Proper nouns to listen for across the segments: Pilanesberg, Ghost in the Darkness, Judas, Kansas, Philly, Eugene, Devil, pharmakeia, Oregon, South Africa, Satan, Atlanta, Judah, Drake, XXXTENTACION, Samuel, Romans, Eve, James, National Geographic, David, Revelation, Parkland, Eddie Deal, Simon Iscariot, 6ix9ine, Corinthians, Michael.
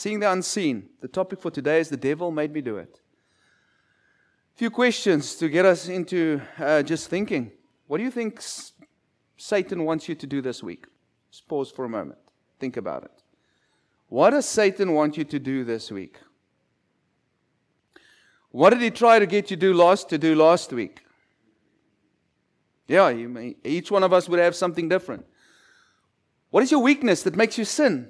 Seeing the unseen. The topic for today is the devil made me do it. A few questions to get us into just thinking. What do you think Satan wants you to do this week? Just pause for a moment. Think about it. What does Satan want you to do this week? What did he try to get you to do last week? Yeah, each one of us would have something different. What is your weakness that makes you sin?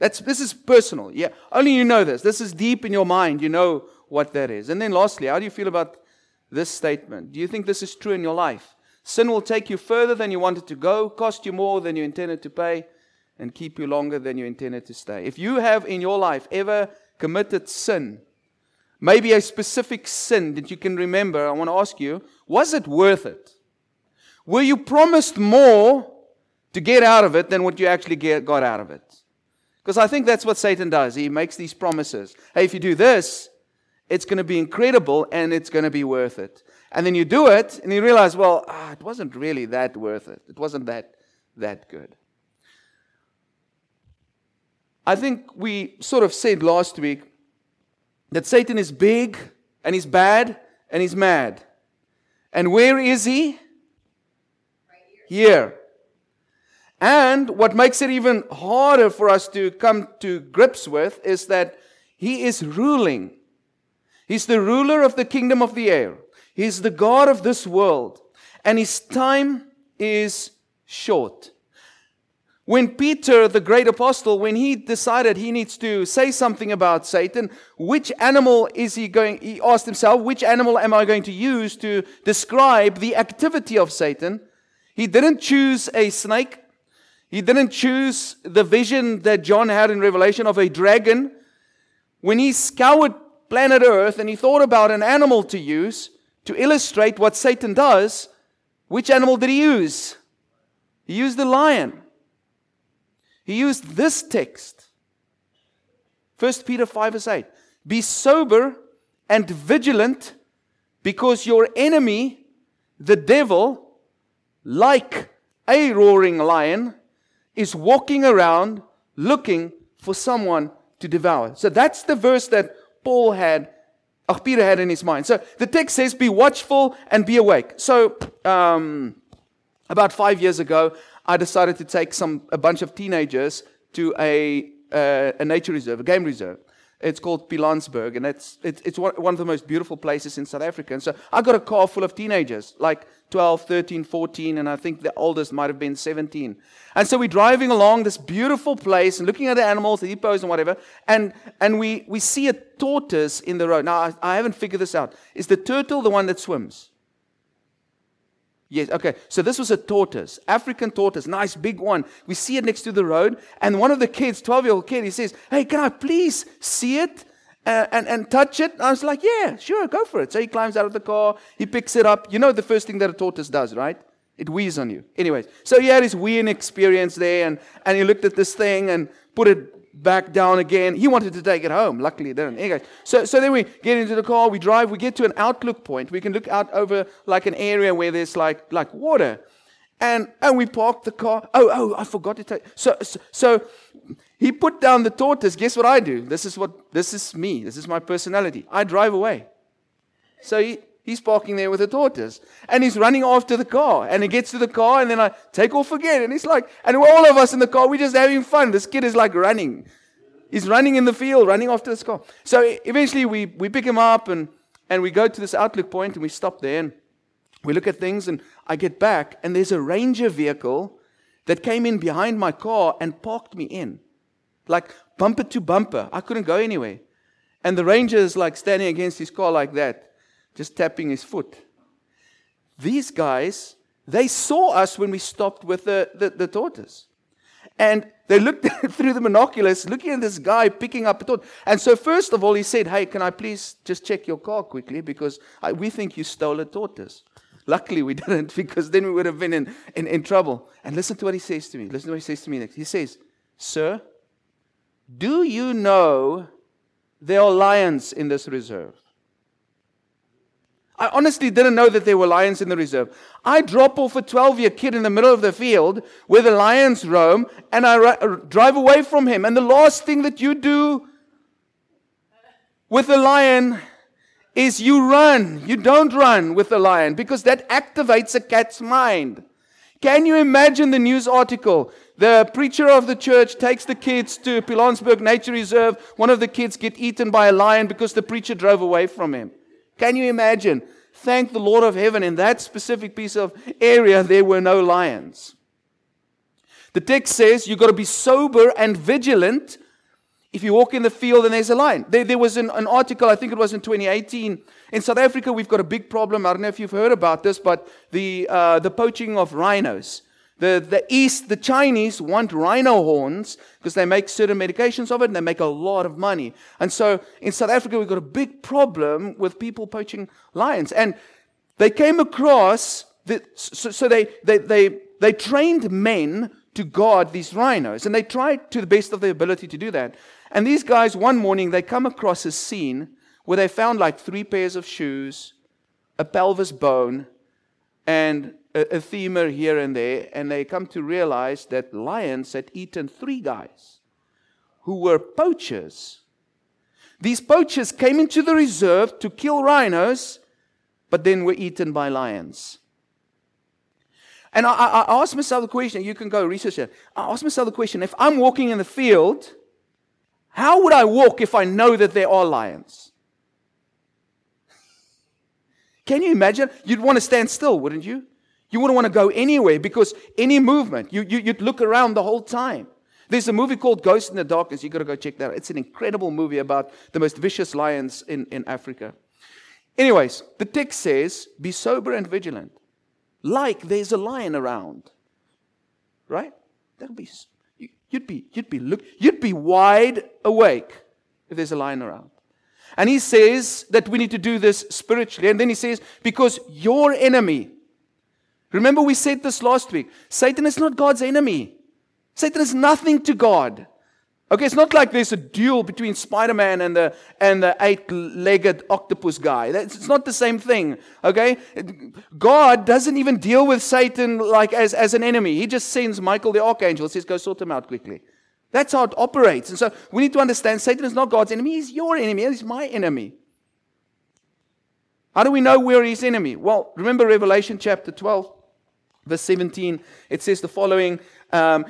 This is personal. Yeah, only you know this. This is deep in your mind. You know what that is. And then lastly, how do you feel about this statement? Do you think this is true in your life? Sin will take you further than you wanted to go, cost you more than you intended to pay, and keep you longer than you intended to stay. If you have in your life ever committed sin, maybe a specific sin that you can remember, I want to ask you, was it worth it? Were you promised more to get out of it than what you actually got out of it? Because I think that's what Satan does. He makes these promises. Hey, if you do this, it's going to be incredible and it's going to be worth it. And then you do it and you realize, well, it wasn't really that worth it. It wasn't that good. I think we sort of said last week that Satan is big and he's bad and he's mad. And where is he? Right here. And what makes it even harder for us to come to grips with is that he is ruling. He's the ruler of the kingdom of the air. He's the God of this world. And his time is short. When Peter, the great apostle, when he decided he needs to say something about Satan, he asked himself, which animal am I going to use to describe the activity of Satan? He didn't choose a snake. He didn't choose the vision that John had in Revelation of a dragon. When he scoured planet Earth and he thought about an animal to use to illustrate what Satan does, which animal did he use? He used the lion. He used this text. 1 Peter 5:8. Be sober and vigilant, because your enemy, the devil, like a roaring lion, is walking around looking for someone to devour. So that's the verse that Peter had in his mind. So the text says, be watchful and be awake. So about 5 years ago, I decided to take a bunch of teenagers to a nature reserve, a game reserve. It's called Pilanesberg, and it's one of the most beautiful places in South Africa. And so I got a car full of teenagers, like 12, 13, 14, and I think the oldest might have been 17. And so we're driving along this beautiful place and looking at the animals, the hippos and whatever, and we see a tortoise in the road. Now, I haven't figured this out. Is the turtle the one that swims? Yes, okay. So this was a tortoise, African tortoise, nice big one. We see it next to the road, and one of the kids, 12-year-old kid, he says, hey, can I please see it and touch it? And I was like, yeah, sure, go for it. So he climbs out of the car, he picks it up. You know the first thing that a tortoise does, right? It wheezes on you. Anyways, so he had his weeing experience there, and he looked at this thing and put it back down again. He wanted to take it home. Luckily, it didn't. Anyway, so then we get into the car, we drive, we get to an outlook point. We can look out over like an area where there's like water. And we parked the car. I forgot to take. So he put down the tortoise. Guess what I do? This is me. This is my personality. I drive away. So he's parking there with a tortoise. And he's running after the car. And he gets to the car, and then I take off again. And he's like, and all of us in the car, we're just having fun. This kid is like running. He's running in the field, running after this car. So eventually we pick him up, and we go to this outlook point, and we stop there, and we look at things, and I get back, and there's a ranger vehicle that came in behind my car and parked me in. Like bumper to bumper. I couldn't go anywhere. And the ranger is like standing against his car like that, just tapping his foot. These guys, they saw us when we stopped with the tortoise. And they looked through the binoculars, looking at this guy picking up a tortoise. And so first of all, he said, hey, can I please just check your car quickly, because we think you stole a tortoise. Luckily, we didn't, because then we would have been in trouble. And listen to what he says to me. Listen to what he says to me next. He says, sir, do you know there are lions in this reserve? I honestly didn't know that there were lions in the reserve. I drop off a 12-year kid in the middle of the field where the lions roam, and I drive away from him. And the last thing that you do with a lion is you run. You don't run with a lion because that activates a cat's mind. Can you imagine the news article? The preacher of the church takes the kids to Pilanesberg Nature Reserve. One of the kids get eaten by a lion because the preacher drove away from him. Can you imagine? Thank the Lord of heaven, in that specific piece of area, there were no lions. The text says you've got to be sober and vigilant if you walk in the field and there's a lion. There was an article, I think it was in 2018. In South Africa, we've got a big problem. I don't know if you've heard about this, but the poaching of rhinos. The Chinese want rhino horns because they make certain medications of it and they make a lot of money. And so in South Africa, we've got a big problem with people poaching lions. And they came across, they trained men to guard these rhinos. And they tried to the best of their ability to do that. And these guys, one morning, they come across a scene where they found like 3 pairs of shoes, a pelvis bone, and a femur here and there, and they come to realize that lions had eaten 3 guys who were poachers. These poachers came into the reserve to kill rhinos, but then were eaten by lions. And I asked myself the question, you can go research that. I asked myself the question, if I'm walking in the field, how would I walk if I know that there are lions? Can you imagine? You'd want to stand still, wouldn't you? You wouldn't want to go anywhere because any movement, you'd look around the whole time. There's a movie called Ghost in the Darkness. You've got to go check that out. It's an incredible movie about the most vicious lions in Africa. Anyways, the text says, be sober and vigilant. Like there's a lion around. Right? That'll be you'd be wide awake if there's a lion around. And he says that we need to do this spiritually. And then he says, because your enemy, remember we said this last week, Satan is not God's enemy. Satan is nothing to God. Okay, it's not like there's a duel between Spider-Man and the 8-legged octopus guy. It's not the same thing, okay? God doesn't even deal with Satan like as an enemy. He just sends Michael the archangel and says, go sort him out quickly. That's how it operates. And so we need to understand Satan is not God's enemy. He's your enemy. He's my enemy. How do we know we're his enemy? Well, remember Revelation chapter 12, verse 17. It says the following,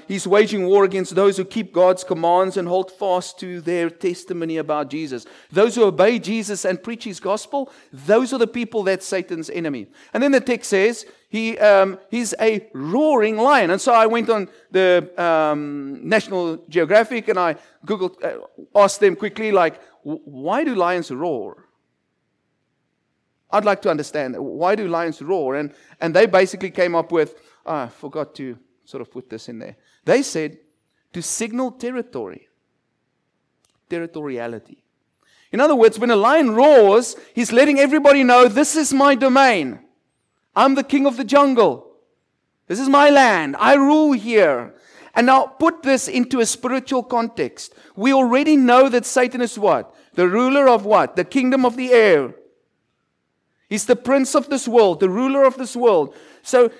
he's waging war against those who keep God's commands and hold fast to their testimony about Jesus. Those who obey Jesus and preach his gospel, those are the people that's Satan's enemy. And then the text says, he's a roaring lion. And so I went on the National Geographic and I Googled, asked them quickly, like, why do lions roar? I'd like to understand, why do lions roar? And they basically came up with, I forgot to sort of put this in there. They said, to signal territory, territoriality. In other words, when a lion roars, he's letting everybody know, this is my domain. I'm the king of the jungle. This is my land. I rule here. And now put this into a spiritual context. We already know that Satan is what? The ruler of what? The kingdom of the air. He's the prince of this world, the ruler of this world. So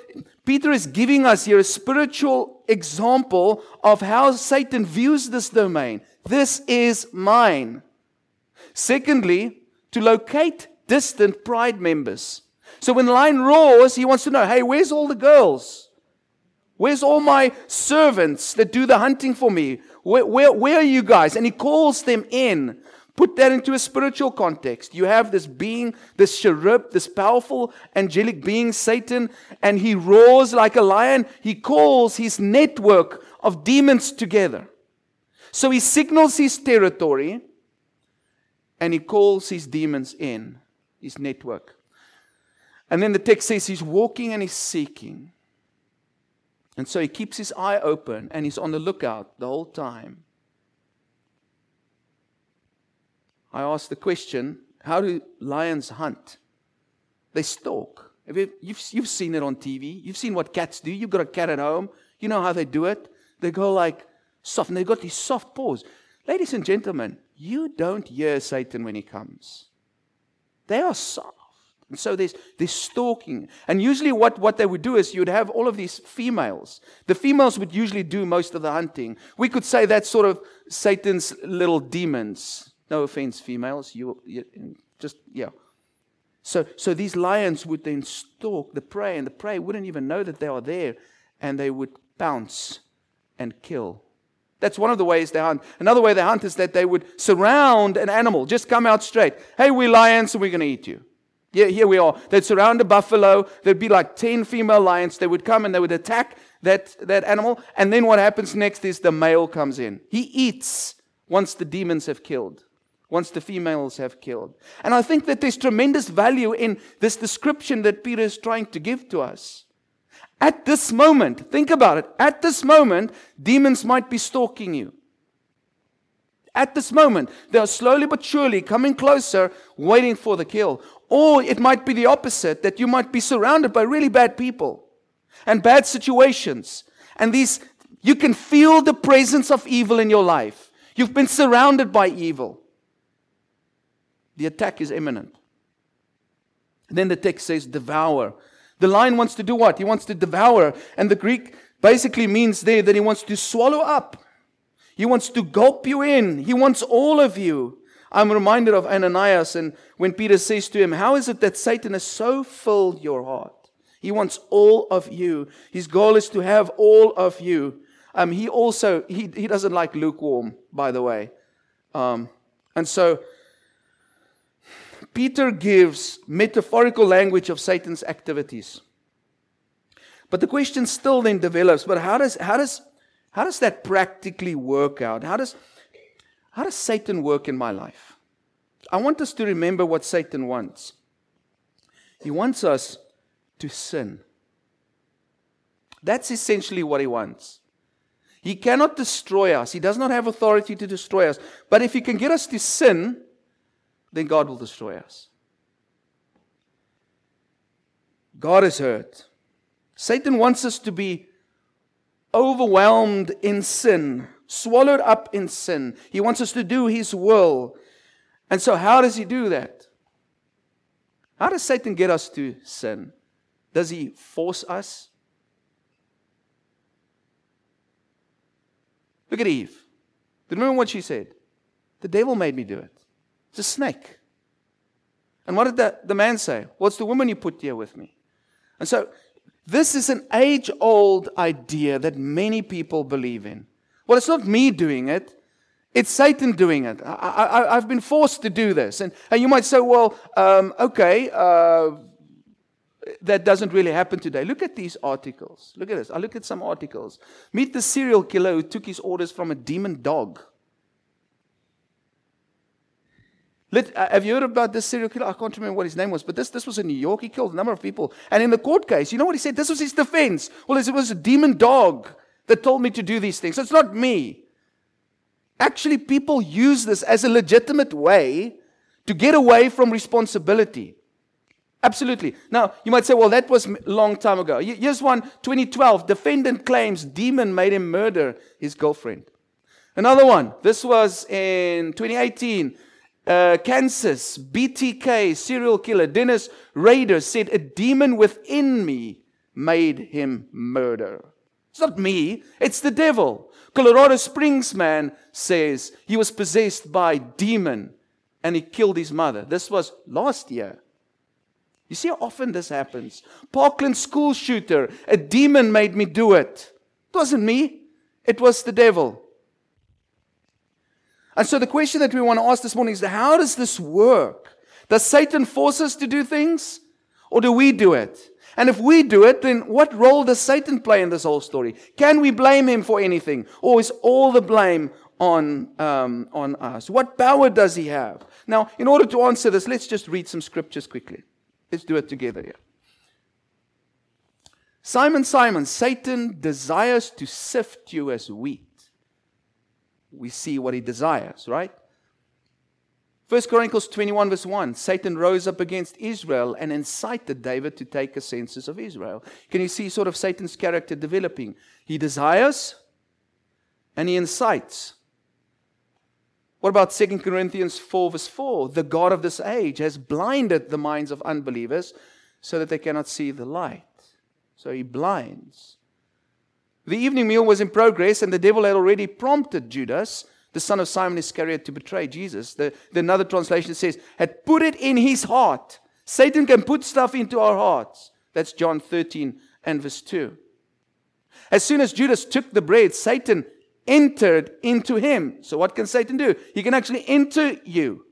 Peter is giving us here a spiritual example of how Satan views this domain. This is mine. Secondly, to locate distant pride members. So when the lion roars, he wants to know, hey, where's all the girls? Where's all my servants that do the hunting for me? Where are you guys? And he calls them in. Put that into a spiritual context. You have this being, this cherub, this powerful angelic being, Satan, and he roars like a lion. He calls his network of demons together. So he signals his territory, and he calls his demons in, his network. And then the text says he's walking and he's seeking. And so he keeps his eye open and he's on the lookout the whole time. I asked the question, how do lions hunt? They stalk. You've seen it on TV. You've seen what cats do. You've got a cat at home. You know how they do it. They go like soft, and they've got these soft paws. Ladies and gentlemen, you don't hear Satan when he comes. They are soft. And so there's stalking. And usually what they would do is you'd have all of these females. The females would usually do most of the hunting. We could say that's sort of Satan's little demons. No offense, females. You just. So these lions would then stalk the prey, and the prey wouldn't even know that they are there, and they would pounce and kill. That's one of the ways they hunt. Another way they hunt is that they would surround an animal. Just come out straight. Hey, we're lions, and we're going to eat you. Yeah, here we are. They'd surround a buffalo. There'd be like 10 female lions. They would come and they would attack that animal. And then what happens next is the male comes in. He eats once the demons have killed, once the females have killed. And I think that there's tremendous value in this description that Peter is trying to give to us. At this moment, think about it. At this moment, demons might be stalking you. At this moment, they are slowly but surely coming closer, waiting for the kill. Or it might be the opposite, that you might be surrounded by really bad people and bad situations. And you can feel the presence of evil in your life. You've been surrounded by evil. The attack is imminent. And then the text says, devour. The lion wants to do what? He wants to devour. And the Greek basically means there that he wants to swallow up. He wants to gulp you in. He wants all of you. I'm reminded of Ananias, and when Peter says to him, how is it that Satan has so filled your heart? He wants all of you. His goal is to have all of you. He doesn't like lukewarm, by the way. And so Peter gives metaphorical language of Satan's activities. But the question still then develops, but how does that practically work out? How does Satan work in my life? I want us to remember what Satan wants. He wants us to sin. That's essentially what he wants. He cannot destroy us. He does not have authority to destroy us. But if he can get us to sin, then God will destroy us. God is hurt. Satan wants us to be overwhelmed in sin, swallowed up in sin. He wants us to do his will. And so how does he do that? How does Satan get us to sin? Does he force us? Look at Eve. Do you remember what she said? The devil made me do it. It's a snake. And what did the man say? Well, it's the woman you put here with me. And so this is an age-old idea that many people believe in. Well, it's not me doing it. It's Satan doing it. I've been forced to do this. And you might say, well, that doesn't really happen today. Look at these articles. Look at this. I look at some articles. Meet the serial killer who took his orders from a demon dog. Have you heard about this serial killer? I can't remember what his name was, but this was in New York. He killed a number of people. And in the court case, you know what he said? This was his defense. Well, it was a demon dog that told me to do these things. So it's not me. Actually, people use this as a legitimate way to get away from responsibility. Absolutely. Now, you might say, well, that was a long time ago. Here's one, 2012. Defendant claims demon made him murder his girlfriend. Another one. This was in 2018. Kansas, BTK, serial killer, Dennis Rader said, a demon within me made him murder. It's not me, it's the devil. Colorado Springs man says he was possessed by demon and he killed his mother. This was last year. You see how often this happens. Parkland school shooter, a demon made me do it. It wasn't me, it was the devil. And so the question that we want to ask this morning is, how does this work? Does Satan force us to do things? Or do we do it? And if we do it, then what role does Satan play in this whole story? Can we blame him for anything? Or is all the blame on us? What power does he have? Now, in order to answer this, let's just read some scriptures quickly. Let's do it together here. Simon, Simon, Satan desires to sift you as wheat. We see what he desires, right? 1 Chronicles 21 verse 1, Satan rose up against Israel and incited David to take a census of Israel. Can you see sort of Satan's character developing? He desires and he incites. What about 2 Corinthians 4 verse 4? The God of this age has blinded the minds of unbelievers so that they cannot see the light. So he blinds. The evening meal was in progress, and the devil had already prompted Judas, the son of Simon Iscariot, to betray Jesus. Another translation says, had put it in his heart. Satan can put stuff into our hearts. That's John 13 and verse 2. As soon as Judas took the bread, Satan entered into him. So what can Satan do? He can actually enter you.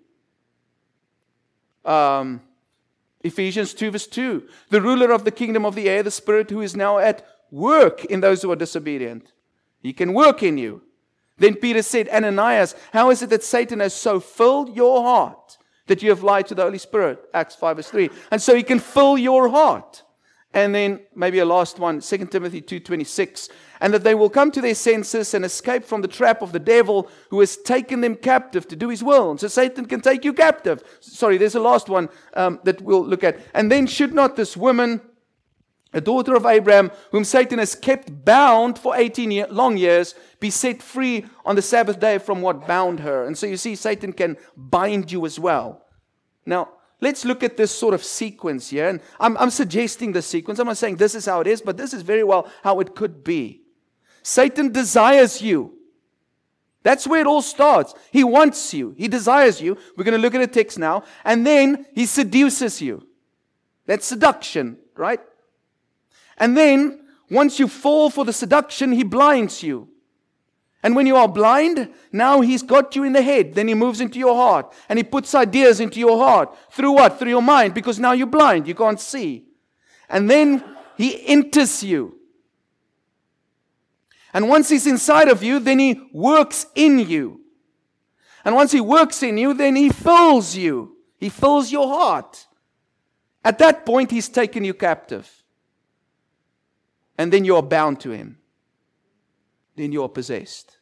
Ephesians 2 verse 2. The ruler of the kingdom of the air, the spirit who is now at work in those who are disobedient. He can work in you. Then Peter said, Ananias, how is it that Satan has so filled your heart that you have lied to the Holy Spirit? Acts 5 verse 3. And so he can fill your heart. And then maybe a last one, 2 Timothy 2:26. And that they will come to their senses and escape from the trap of the devil who has taken them captive to do his will. And so Satan can take you captive. Sorry, there's a last one that we'll look at. And then should not this woman, a daughter of Abraham, whom Satan has kept bound for 18 long years, be set free on the Sabbath day from what bound her? And so you see, Satan can bind you as well. Now, let's look at this sort of sequence here. And I'm suggesting this sequence. I'm not saying this is how it is, but this is very well how it could be. Satan desires you. That's where it all starts. He wants you. He desires you. We're going to look at a text now. And then he seduces you. That's seduction, right? And then, once you fall for the seduction, he blinds you. And when you are blind, now he's got you in the head. Then he moves into your heart. And he puts ideas into your heart. Through what? Through your mind. Because now you're blind. You can't see. And then he enters you. And once he's inside of you, then he works in you. And once he works in you, then he fills you. He fills your heart. At that point, he's taken you captive. And then you are bound to him. Then you are possessed.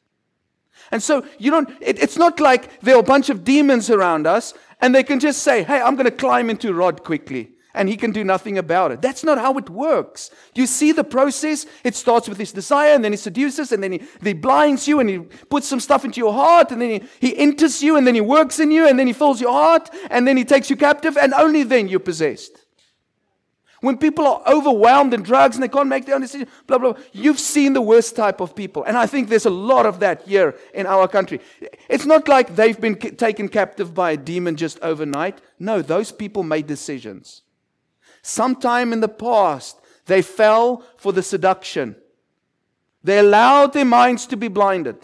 And so, it's not like there are a bunch of demons around us, and they can just say, hey, I'm going to climb into Rod quickly, and he can do nothing about it. That's not how it works. Do you see the process? It starts with his desire, and then he seduces, and then he blinds you, and he puts some stuff into your heart, and then he enters you, and then he works in you, and then he fills your heart, and then he takes you captive, and only then you're possessed. When people are overwhelmed in drugs and they can't make their own decisions, blah, blah, blah. You've seen the worst type of people. And I think there's a lot of that here in our country. It's not like they've been taken captive by a demon just overnight. No, those people made decisions. Sometime in the past, they fell for the seduction. They allowed their minds to be blinded.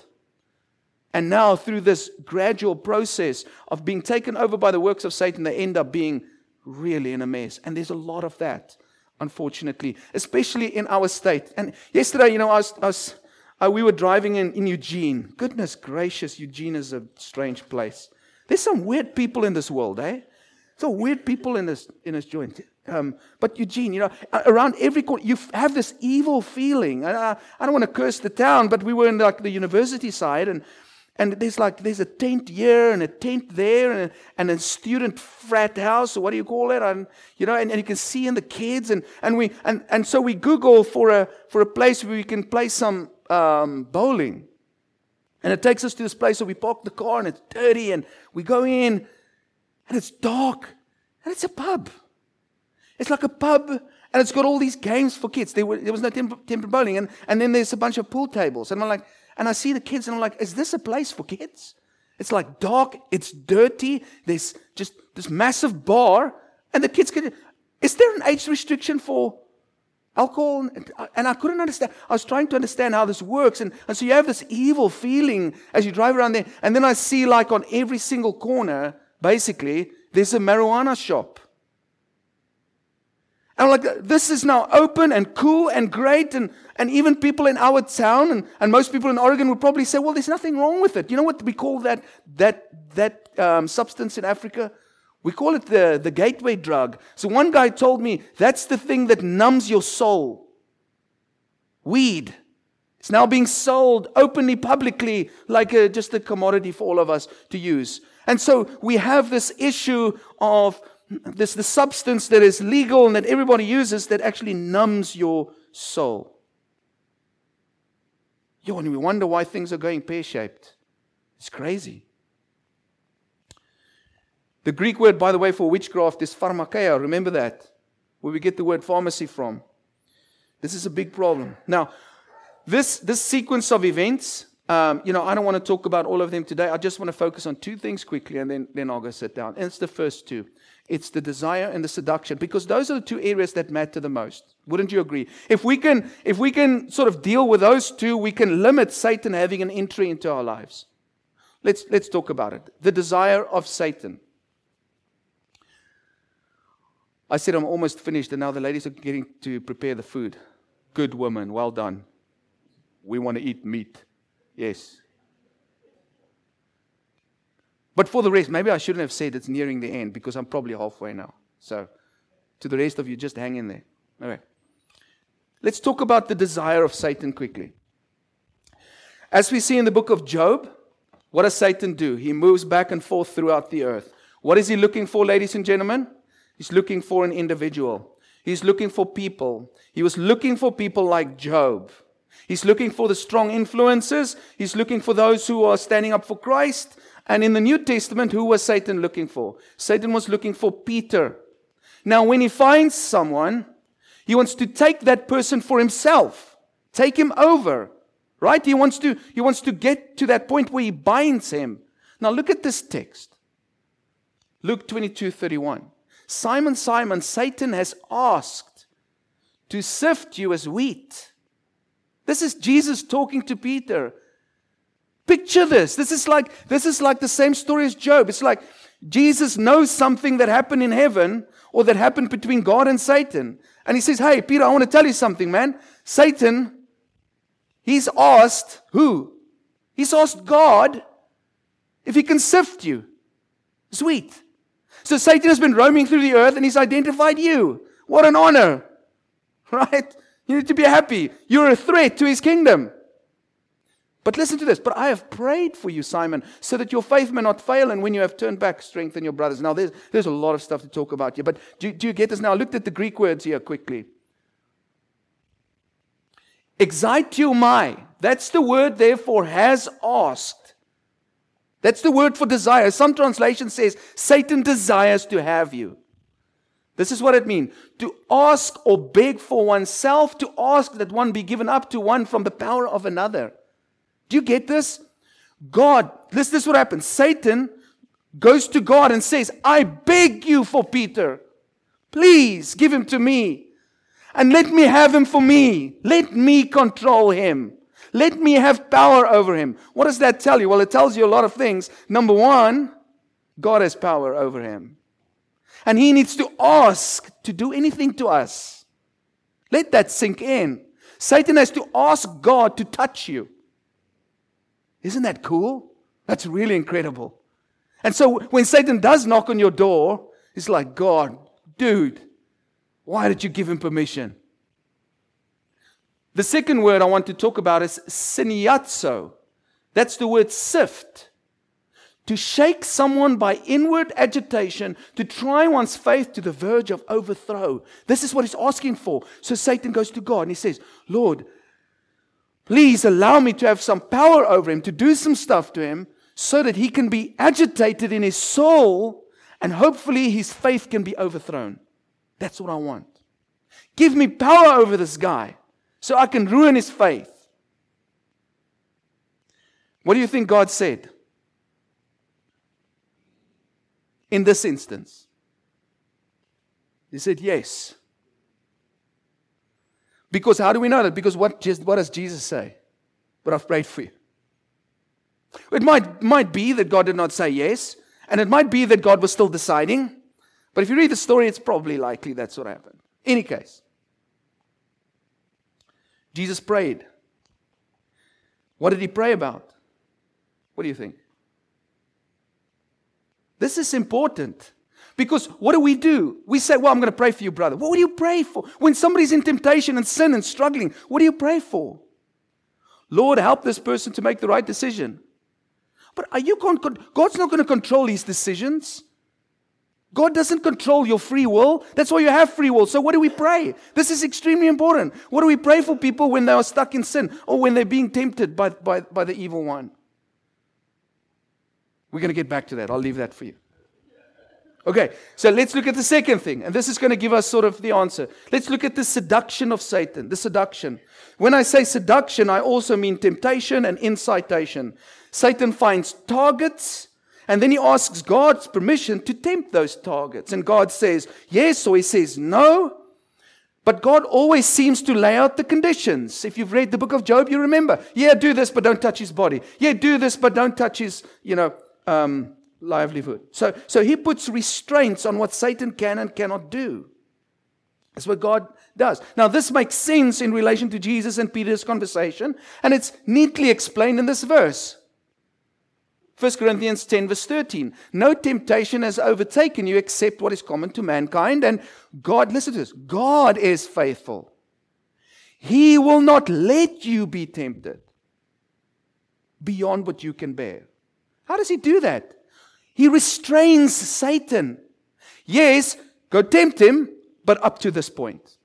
And now through this gradual process of being taken over by the works of Satan, they end up being really in a mess. And there's a lot of that, unfortunately, especially in our state. And yesterday, we were driving in Eugene. Goodness gracious, Eugene is a strange place. There's some weird people in this world, eh? So weird people in this joint. But Eugene, around every corner, you have this evil feeling. I don't want to curse the town, but we were in like the university side, and there's a tent here and a tent there and a student frat house, or what do you call it? And you can see in the kids and so we Google for a place where we can play some bowling. And it takes us to this place where we park the car and it's dirty and we go in and it's dark and it's a pub. It's like a pub. And it's got all these games for kids. There was no temper bowling. And then there's a bunch of pool tables. And I'm like, and I see the kids and I'm like, is this a place for kids? It's like dark. It's dirty. There's just this massive bar. And the kids can... Is there an age restriction for alcohol? And I couldn't understand. I was trying to understand how this works. And so you have this evil feeling as you drive around there. And then I see like on every single corner, basically, there's a marijuana shop. And I'm like, this is now open and cool and great. And even people in our town and most people in Oregon would probably say, well, there's nothing wrong with it. You know what we call that substance in Africa? We call it the gateway drug. So one guy told me, that's the thing that numbs your soul. Weed. It's now being sold openly, publicly, like just a commodity for all of us to use. And so we have this issue of... This the substance that is legal and that everybody uses that actually numbs your soul. And we wonder why things are going pear-shaped. It's crazy. The Greek word, by the way, for witchcraft is pharmakeia. Remember that, where we get the word pharmacy from. This is a big problem. Now, this sequence of events, I don't want to talk about all of them today. I just want to focus on two things quickly, and then I'll go sit down. And it's the first two. It's the desire and the seduction, because those are the two areas that matter the most. Wouldn't you agree? If we can sort of deal with those two, we can limit Satan having an entry into our lives. Let's talk about it. The desire of Satan. I said I'm almost finished, and now the ladies are getting to prepare the food. Good woman, well done. We want to eat meat. Yes. But for the rest, maybe I shouldn't have said it's nearing the end, because I'm probably halfway now. So to the rest of you, just hang in there. All right. Let's talk about the desire of Satan quickly. As we see in the book of Job, what does Satan do? He moves back and forth throughout the earth. What is he looking for, ladies and gentlemen? He's looking for an individual. He's looking for people. He was looking for people like Job. He's looking for the strong influences. He's looking for those who are standing up for Christ. And in the New Testament, who was Satan looking for? Satan was looking for Peter. Now, when he finds someone, he wants to take that person for himself. Take him over. Right? He wants to get to that point where he binds him. Now, look at this text. Luke 22:31. Simon, Simon, Satan has asked to sift you as wheat. This is Jesus talking to Peter. Picture this. This is like the same story as Job. It's like Jesus knows something that happened in heaven, or that happened between God and Satan. And he says, hey, Peter, I want to tell you something, man. Satan, he's asked who? He's asked God if he can sift you. Sweet. So Satan has been roaming through the earth, and he's identified you. What an honor. Right? You need to be happy. You're a threat to his kingdom. But listen to this. But I have prayed for you, Simon, so that your faith may not fail. And when you have turned back, strengthen your brothers. Now, there's a lot of stuff to talk about here. But do you get this now? I looked at the Greek words here quickly. Exitiomai. That's the word, therefore, has asked. That's the word for desire. Some translation says, Satan desires to have you. This is what it means. To ask or beg for oneself, to ask that one be given up to one from the power of another. Do you get this? God, this is what happens. Satan goes to God and says, I beg you for Peter. Please give him to me. And let me have him for me. Let me control him. Let me have power over him. What does that tell you? Well, it tells you a lot of things. Number one, God has power over him. And he needs to ask to do anything to us. Let that sink in. Satan has to ask God to touch you. Isn't that cool? That's really incredible. And so when Satan does knock on your door, it's like, God, dude, why did you give him permission? The second word I want to talk about is siniatso. That's the word sift. To shake someone by inward agitation, to try one's faith to the verge of overthrow. This is what he's asking for. So Satan goes to God and he says, Lord, please allow me to have some power over him, to do some stuff to him, so that he can be agitated in his soul, and hopefully his faith can be overthrown. That's what I want. Give me power over this guy, so I can ruin his faith. What do you think God said? In this instance, he said yes. Because how do we know that? Because what does Jesus say? But I've prayed for you. It might be that God did not say yes, and it might be that God was still deciding. But if you read the story, it's probably likely that's what happened. In any case, Jesus prayed. What did he pray about? What do you think? This is important, because what do? We say, well, I'm going to pray for you, brother. What do you pray for? When somebody's in temptation and sin and struggling, what do you pray for? Lord, help this person to make the right decision. But God's not going to control his decisions. God doesn't control your free will. That's why you have free will. So what do we pray? This is extremely important. What do we pray for people when they are stuck in sin, or when they're being tempted by the evil one? We're going to get back to that. I'll leave that for you. Okay, so let's look at the second thing. And this is going to give us sort of the answer. Let's look at the seduction of Satan, the seduction. When I say seduction, I also mean temptation and incitation. Satan finds targets, and then he asks God's permission to tempt those targets. And God says yes, or he says no. But God always seems to lay out the conditions. If you've read the book of Job, you remember. Yeah, do this, but don't touch his body. Yeah, do this, but don't touch his, livelihood. So he puts restraints on what Satan can and cannot do. That's what God does. Now, this makes sense in relation to Jesus and Peter's conversation, and it's neatly explained in this verse. 1 Corinthians 10 verse 13. No temptation has overtaken you except what is common to mankind. And God, listen to this, God is faithful. He will not let you be tempted beyond what you can bear. How does he do that? He restrains Satan. Yes, go tempt him, but up to this point.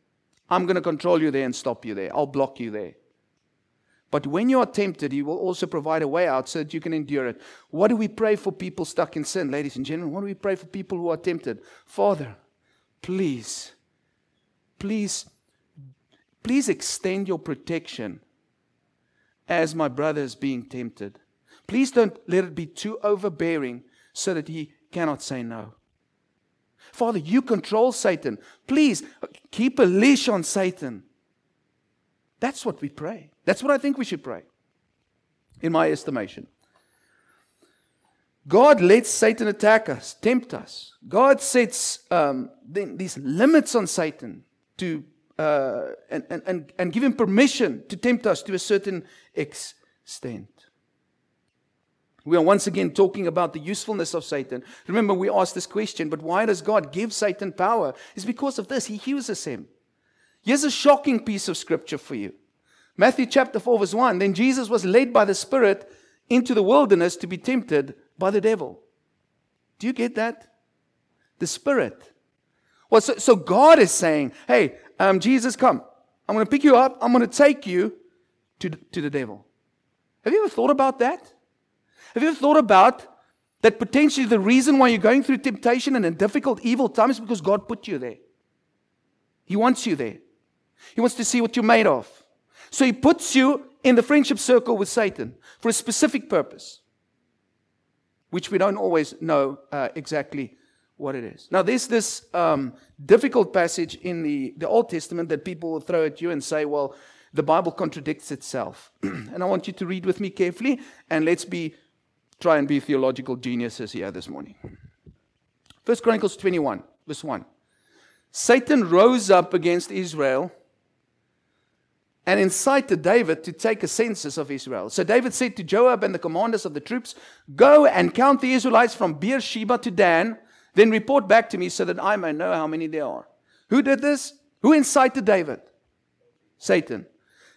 I'm going to control you there and stop you there. I'll block you there. But when you are tempted, he will also provide a way out so that you can endure it. What do we pray for people stuck in sin, ladies and gentlemen? What do we pray for people who are tempted? Father, please extend your protection as my brother is being tempted. Please don't let it be too overbearing so that he cannot say no. Father, you control Satan. Please keep a leash on Satan. That's what we pray. That's what I think we should pray, in my estimation. God lets Satan attack us, tempt us. God sets these limits on Satan to and give him permission to tempt us to a certain extent. We are once again talking about the usefulness of Satan. Remember, we asked this question, but why does God give Satan power? It's because of this. He uses him. Here's a shocking piece of scripture for you. Matthew chapter 4 verse 1, then Jesus was led by the Spirit into the wilderness to be tempted by the devil. Do you get that? The Spirit. Well, so God is saying, hey, Jesus, come. I'm going to pick you up. I'm going to take you to the devil. Have you ever thought about that? Have you ever thought about that potentially the reason why you're going through temptation and in difficult, evil times is because God put you there. He wants you there. He wants to see what you're made of. So he puts you in the friendship circle with Satan for a specific purpose, which we don't always know exactly what it is. Now, there's this difficult passage in the Old Testament that people will throw at you and say, well, the Bible contradicts itself. And I want you to read with me carefully, and let's try and be theological geniuses here this morning. 1 Chronicles 21, verse 1. Satan rose up against Israel and incited David to take a census of Israel. So David said to Joab and the commanders of the troops, go and count the Israelites from Beersheba to Dan, then report back to me so that I may know how many there are. Who did this? Who incited David? Satan.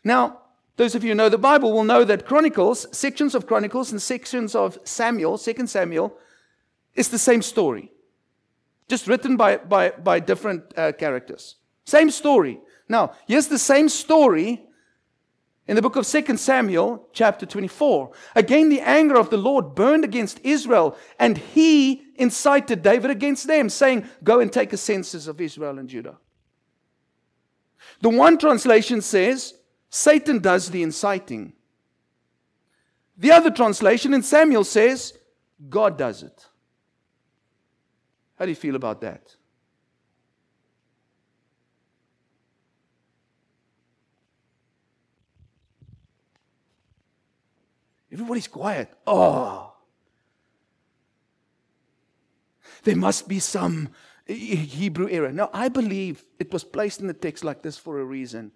Now, those of you who know the Bible will know that Chronicles, sections of Chronicles and sections of Samuel, 2 Samuel, is the same story. Just written by different characters. Same story. Now, here's the same story in the book of 2 Samuel, chapter 24. Again, the anger of the Lord burned against Israel, and he incited David against them, saying, go and take a census of Israel and Judah. The one translation says, Satan does the inciting. The other translation in Samuel says, God does it. How do you feel about that? Everybody's quiet. Oh. There must be some Hebrew error. No, I believe it was placed in the text like this for a reason.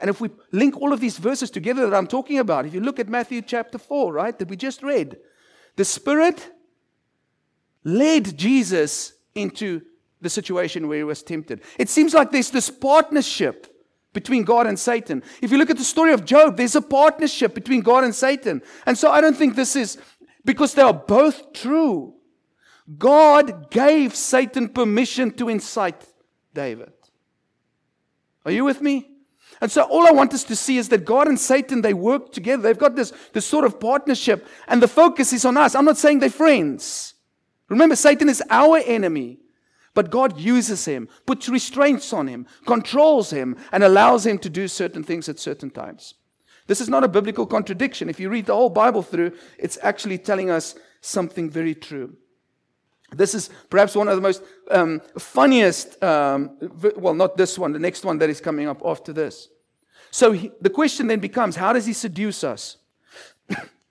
And if we link all of these verses together that I'm talking about, if you look at Matthew chapter 4, right, that we just read, the Spirit led Jesus into the situation where he was tempted. It seems like there's this partnership between God and Satan. If you look at the story of Job, there's a partnership between God and Satan. And so I don't think this is, because they are both true. God gave Satan permission to incite David. Are you with me? And so all I want us to see is that God and Satan, they work together. They've got this sort of partnership, and the focus is on us. I'm not saying they're friends. Remember, Satan is our enemy, but God uses him, puts restraints on him, controls him, and allows him to do certain things at certain times. This is not a biblical contradiction. If you read the whole Bible through, it's actually telling us something very true. This is perhaps one of the most funniest, well, not this one, the next one that is coming up after this. So the question then becomes, how does he seduce us?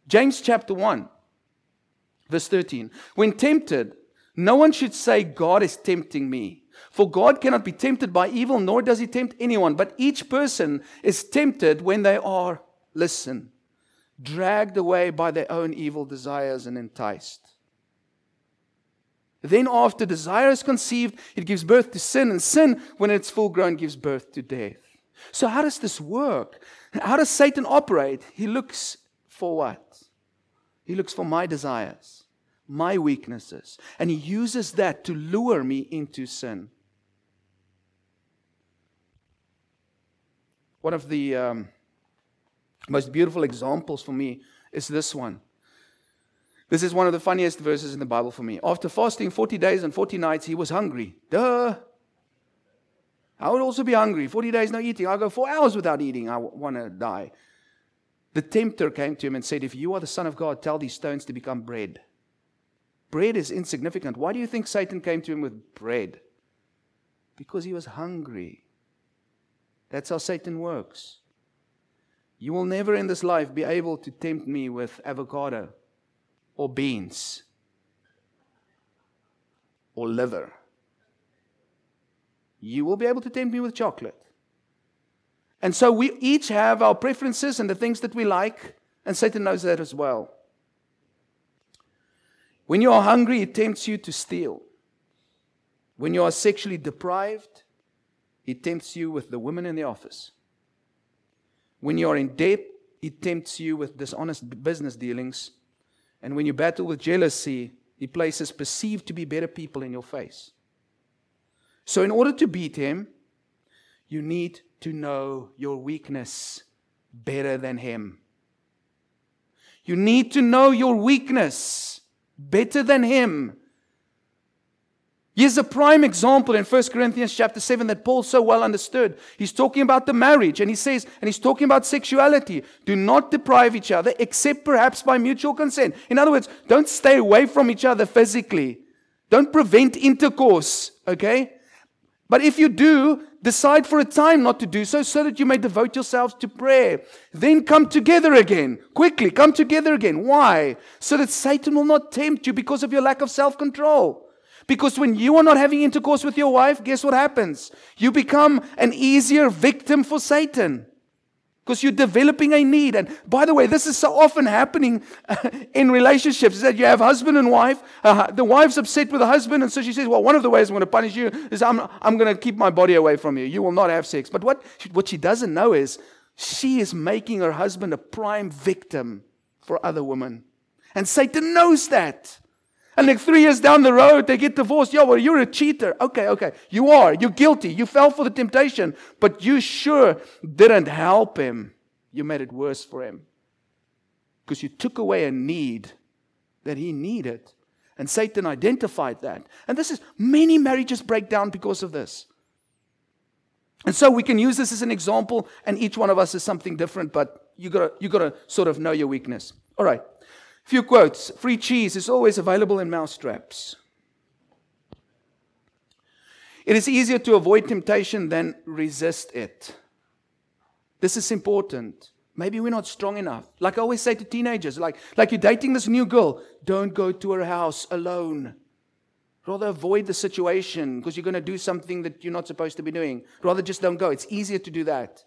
James chapter 1, verse 13. When tempted, no one should say, God is tempting me. For God cannot be tempted by evil, nor does he tempt anyone. But each person is tempted when they are, listen, dragged away by their own evil desires and enticed. Then after desire is conceived, it gives birth to sin. And sin, when it's full grown, gives birth to death. So how does this work? How does Satan operate? He looks for what? He looks for my desires, my weaknesses. And he uses that to lure me into sin. One of the most beautiful examples for me is this one. This is one of the funniest verses in the Bible for me. After fasting 40 days and 40 nights, he was hungry. Duh! I would also be hungry. 40 days no eating. I'll go 4 hours without eating. I want to die. The tempter came to him and said, if you are the Son of God, tell these stones to become bread. Bread is insignificant. Why do you think Satan came to him with bread? Because he was hungry. That's how Satan works. You will never in this life be able to tempt me with avocado. Or beans, or liver. You will be able to tempt me with chocolate. And so we each have our preferences and the things that we like, and Satan knows that as well. When you are hungry, it tempts you to steal. When you are sexually deprived, it tempts you with the women in the office. When you are in debt, it tempts you with dishonest business dealings. And when you battle with jealousy, he places perceived to be better people in your face. So in order to beat him, you need to know your weakness better than him. You need to know your weakness better than him. Here's a prime example in 1 Corinthians chapter 7 that Paul so well understood. He's talking about the marriage, and he says, and he's talking about sexuality. Do not deprive each other, except perhaps by mutual consent. In other words, don't stay away from each other physically. Don't prevent intercourse, okay? But if you do, decide for a time not to do so, so that you may devote yourselves to prayer. Then come together again. Quickly, come together again. Why? So that Satan will not tempt you because of your lack of self-control. Because when you are not having intercourse with your wife, guess what happens? You become an easier victim for Satan. Because you're developing a need. And by the way, this is so often happening in relationships, is that you have husband and wife. The wife's upset with the husband, and so she says, well, one of the ways I'm going to punish you is I'm going to keep my body away from you. You will not have sex. But what she doesn't know is she is making her husband a prime victim for other women. And Satan knows that. And like 3 years down the road, they get divorced. Yo, well, you're a cheater. Okay. You are. You're guilty. You fell for the temptation. But you sure didn't help him. You made it worse for him. Because you took away a need that he needed. And Satan identified that. And this is, many marriages break down because of this. And so we can use this as an example. And each one of us is something different. But you gotta sort of know your weakness. All right. Few quotes. Free cheese is always available in mousetraps. It is easier to avoid temptation than resist it. This is important. Maybe we're not strong enough. Like I always say to teenagers, like you're dating this new girl, don't go to her house alone. Rather avoid the situation because you're going to do something that you're not supposed to be doing. Rather just don't go. It's easier to do that.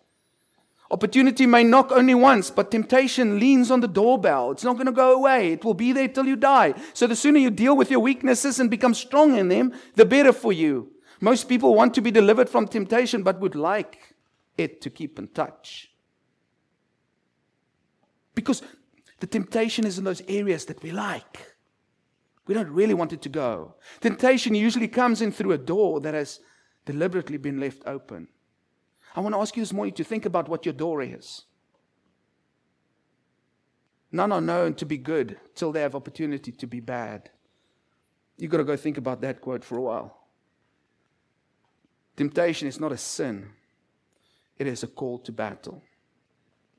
Opportunity may knock only once, but temptation leans on the doorbell. It's not going to go away. It will be there till you die. So the sooner you deal with your weaknesses and become strong in them, the better for you. Most people want to be delivered from temptation, but would like it to keep in touch. Because the temptation is in those areas that we like. We don't really want it to go. Temptation usually comes in through a door that has deliberately been left open. I want to ask you this morning to think about what your door is. None are known to be good till they have opportunity to be bad. You've got to go think about that quote for a while. Temptation is not a sin. It is a call to battle.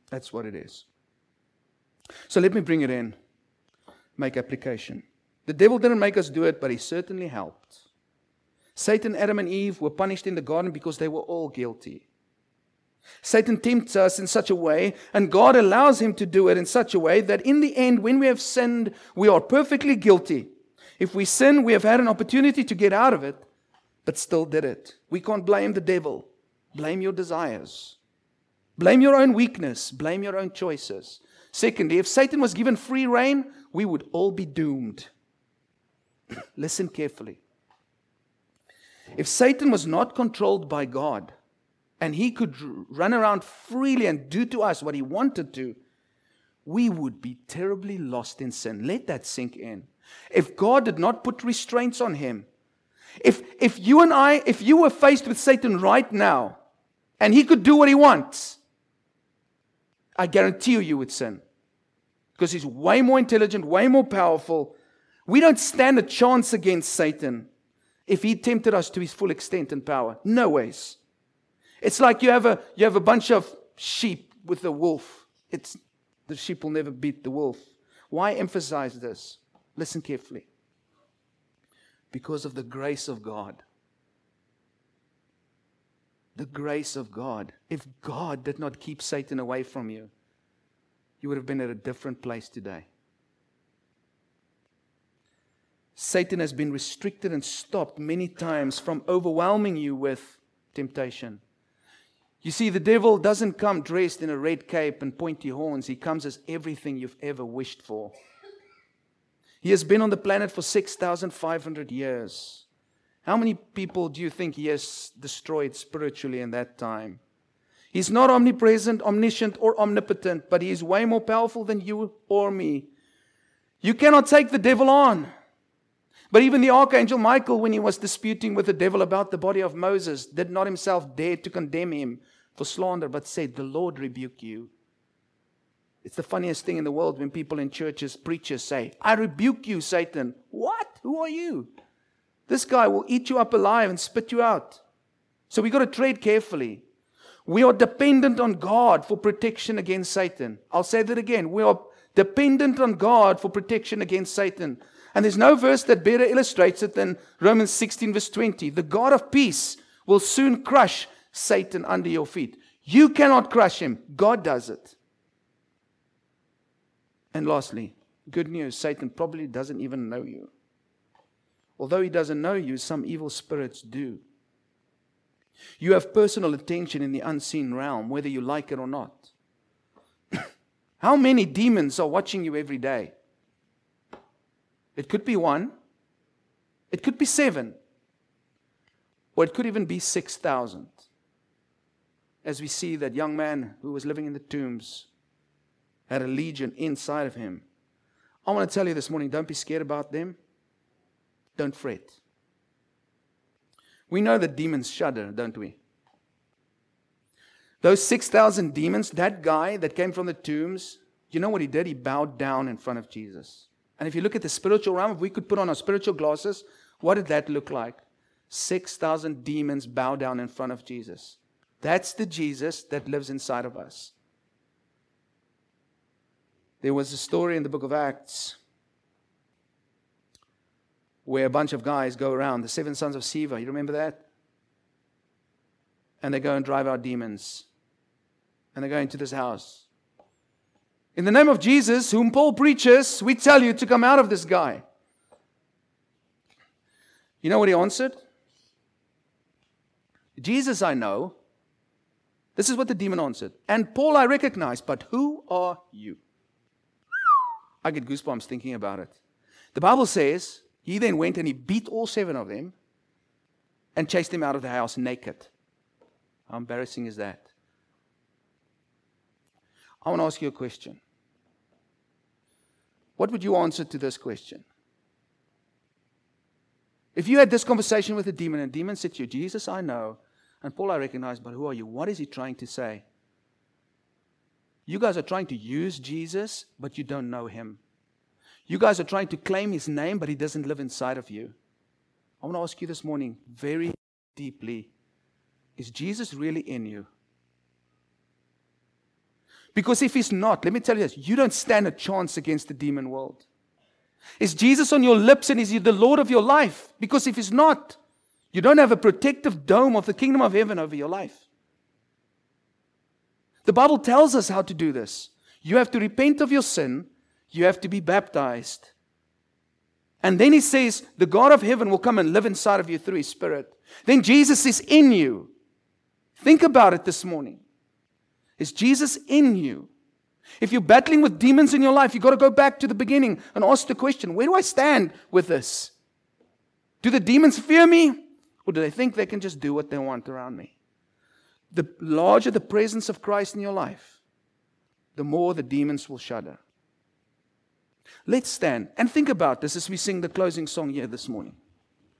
That's what it is. So let me bring it in. Make application. The devil didn't make us do it, but he certainly helped. Satan, Adam, and Eve were punished in the garden because they were all guilty. Satan tempts us in such a way, and God allows him to do it in such a way that in the end, when we have sinned, we are perfectly guilty. If we sin, we have had an opportunity to get out of it, but still did it. We can't blame the devil. Blame your desires. Blame your own weakness. Blame your own choices. Secondly, if Satan was given free rein, we would all be doomed. Listen carefully. If Satan was not controlled by God, and he could run around freely and do to us what he wanted to, we would be terribly lost in sin. Let that sink in. If God did not put restraints on him, if you and I, if you were faced with Satan right now, and he could do what he wants, I guarantee you would sin. Because he's way more intelligent, way more powerful. We don't stand a chance against Satan if he tempted us to his full extent and power. No ways. It's like you have a bunch of sheep with a wolf. The sheep will never beat the wolf. Why emphasize this? Listen carefully. Because of the grace of God. The grace of God. If God did not keep Satan away from you, you would have been at a different place today. Satan has been restricted and stopped many times from overwhelming you with temptation. You see, the devil doesn't come dressed in a red cape and pointy horns. He comes as everything you've ever wished for. He has been on the planet for 6,500 years. How many people do you think he has destroyed spiritually in that time? He's not omnipresent, omniscient, or omnipotent, but he is way more powerful than you or me. You cannot take the devil on. But even the archangel Michael, when he was disputing with the devil about the body of Moses, did not himself dare to condemn him for slander, but said, "The Lord rebuke you." It's the funniest thing in the world when people in churches, preachers say, "I rebuke you, Satan." What? Who are you? This guy will eat you up alive and spit you out. So we got to tread carefully. We are dependent on God for protection against Satan. I'll say that again. We are dependent on God for protection against Satan. And there's no verse that better illustrates it than Romans 16 verse 20. The God of peace will soon crush Satan under your feet. You cannot crush him. God does it. And lastly, good news, Satan probably doesn't even know you. Although he doesn't know you, some evil spirits do. You have personal attention in the unseen realm, whether you like it or not. How many demons are watching you every day? It could be one. It could be 7. Or it could even be 6,000. As we see that young man who was living in the tombs had a legion inside of him. I want to tell you this morning, don't be scared about them. Don't fret. We know that demons shudder, don't we? Those 6,000 demons, that guy that came from the tombs, you know what he did? He bowed down in front of Jesus. And if you look at the spiritual realm, if we could put on our spiritual glasses, what did that look like? 6,000 demons bow down in front of Jesus. That's the Jesus that lives inside of us. There was a story in the book of Acts where a bunch of guys go around, the 7 sons of Sceva, you remember that? And they go and drive out demons. And they go into this house. "In the name of Jesus, whom Paul preaches, we tell you to come out of this guy." You know what he answered? "Jesus I know." This is what the demon answered. "And Paul I recognize, but who are you?" I get goosebumps thinking about it. The Bible says, he then went and he beat all 7 of them and chased them out of the house naked. How embarrassing is that? I want to ask you a question. What would you answer to this question? If you had this conversation with a demon and the demon said to you, "Jesus, I know, and Paul, I recognize, but who are you?" What is he trying to say? You guys are trying to use Jesus, but you don't know him. You guys are trying to claim his name, but he doesn't live inside of you. I want to ask you this morning very deeply, is Jesus really in you? Because if he's not, let me tell you this, you don't stand a chance against the demon world. Is Jesus on your lips and is he the Lord of your life? Because if he's not, you don't have a protective dome of the kingdom of heaven over your life. The Bible tells us how to do this. You have to repent of your sin. You have to be baptized. And then he says, the God of heaven will come and live inside of you through his spirit. Then Jesus is in you. Think about it this morning. Is Jesus in you? If you're battling with demons in your life, you've got to go back to the beginning and ask the question, where do I stand with this? Do the demons fear me? Or do they think they can just do what they want around me? The larger the presence of Christ in your life, the more the demons will shudder. Let's stand and think about this as we sing the closing song here this morning.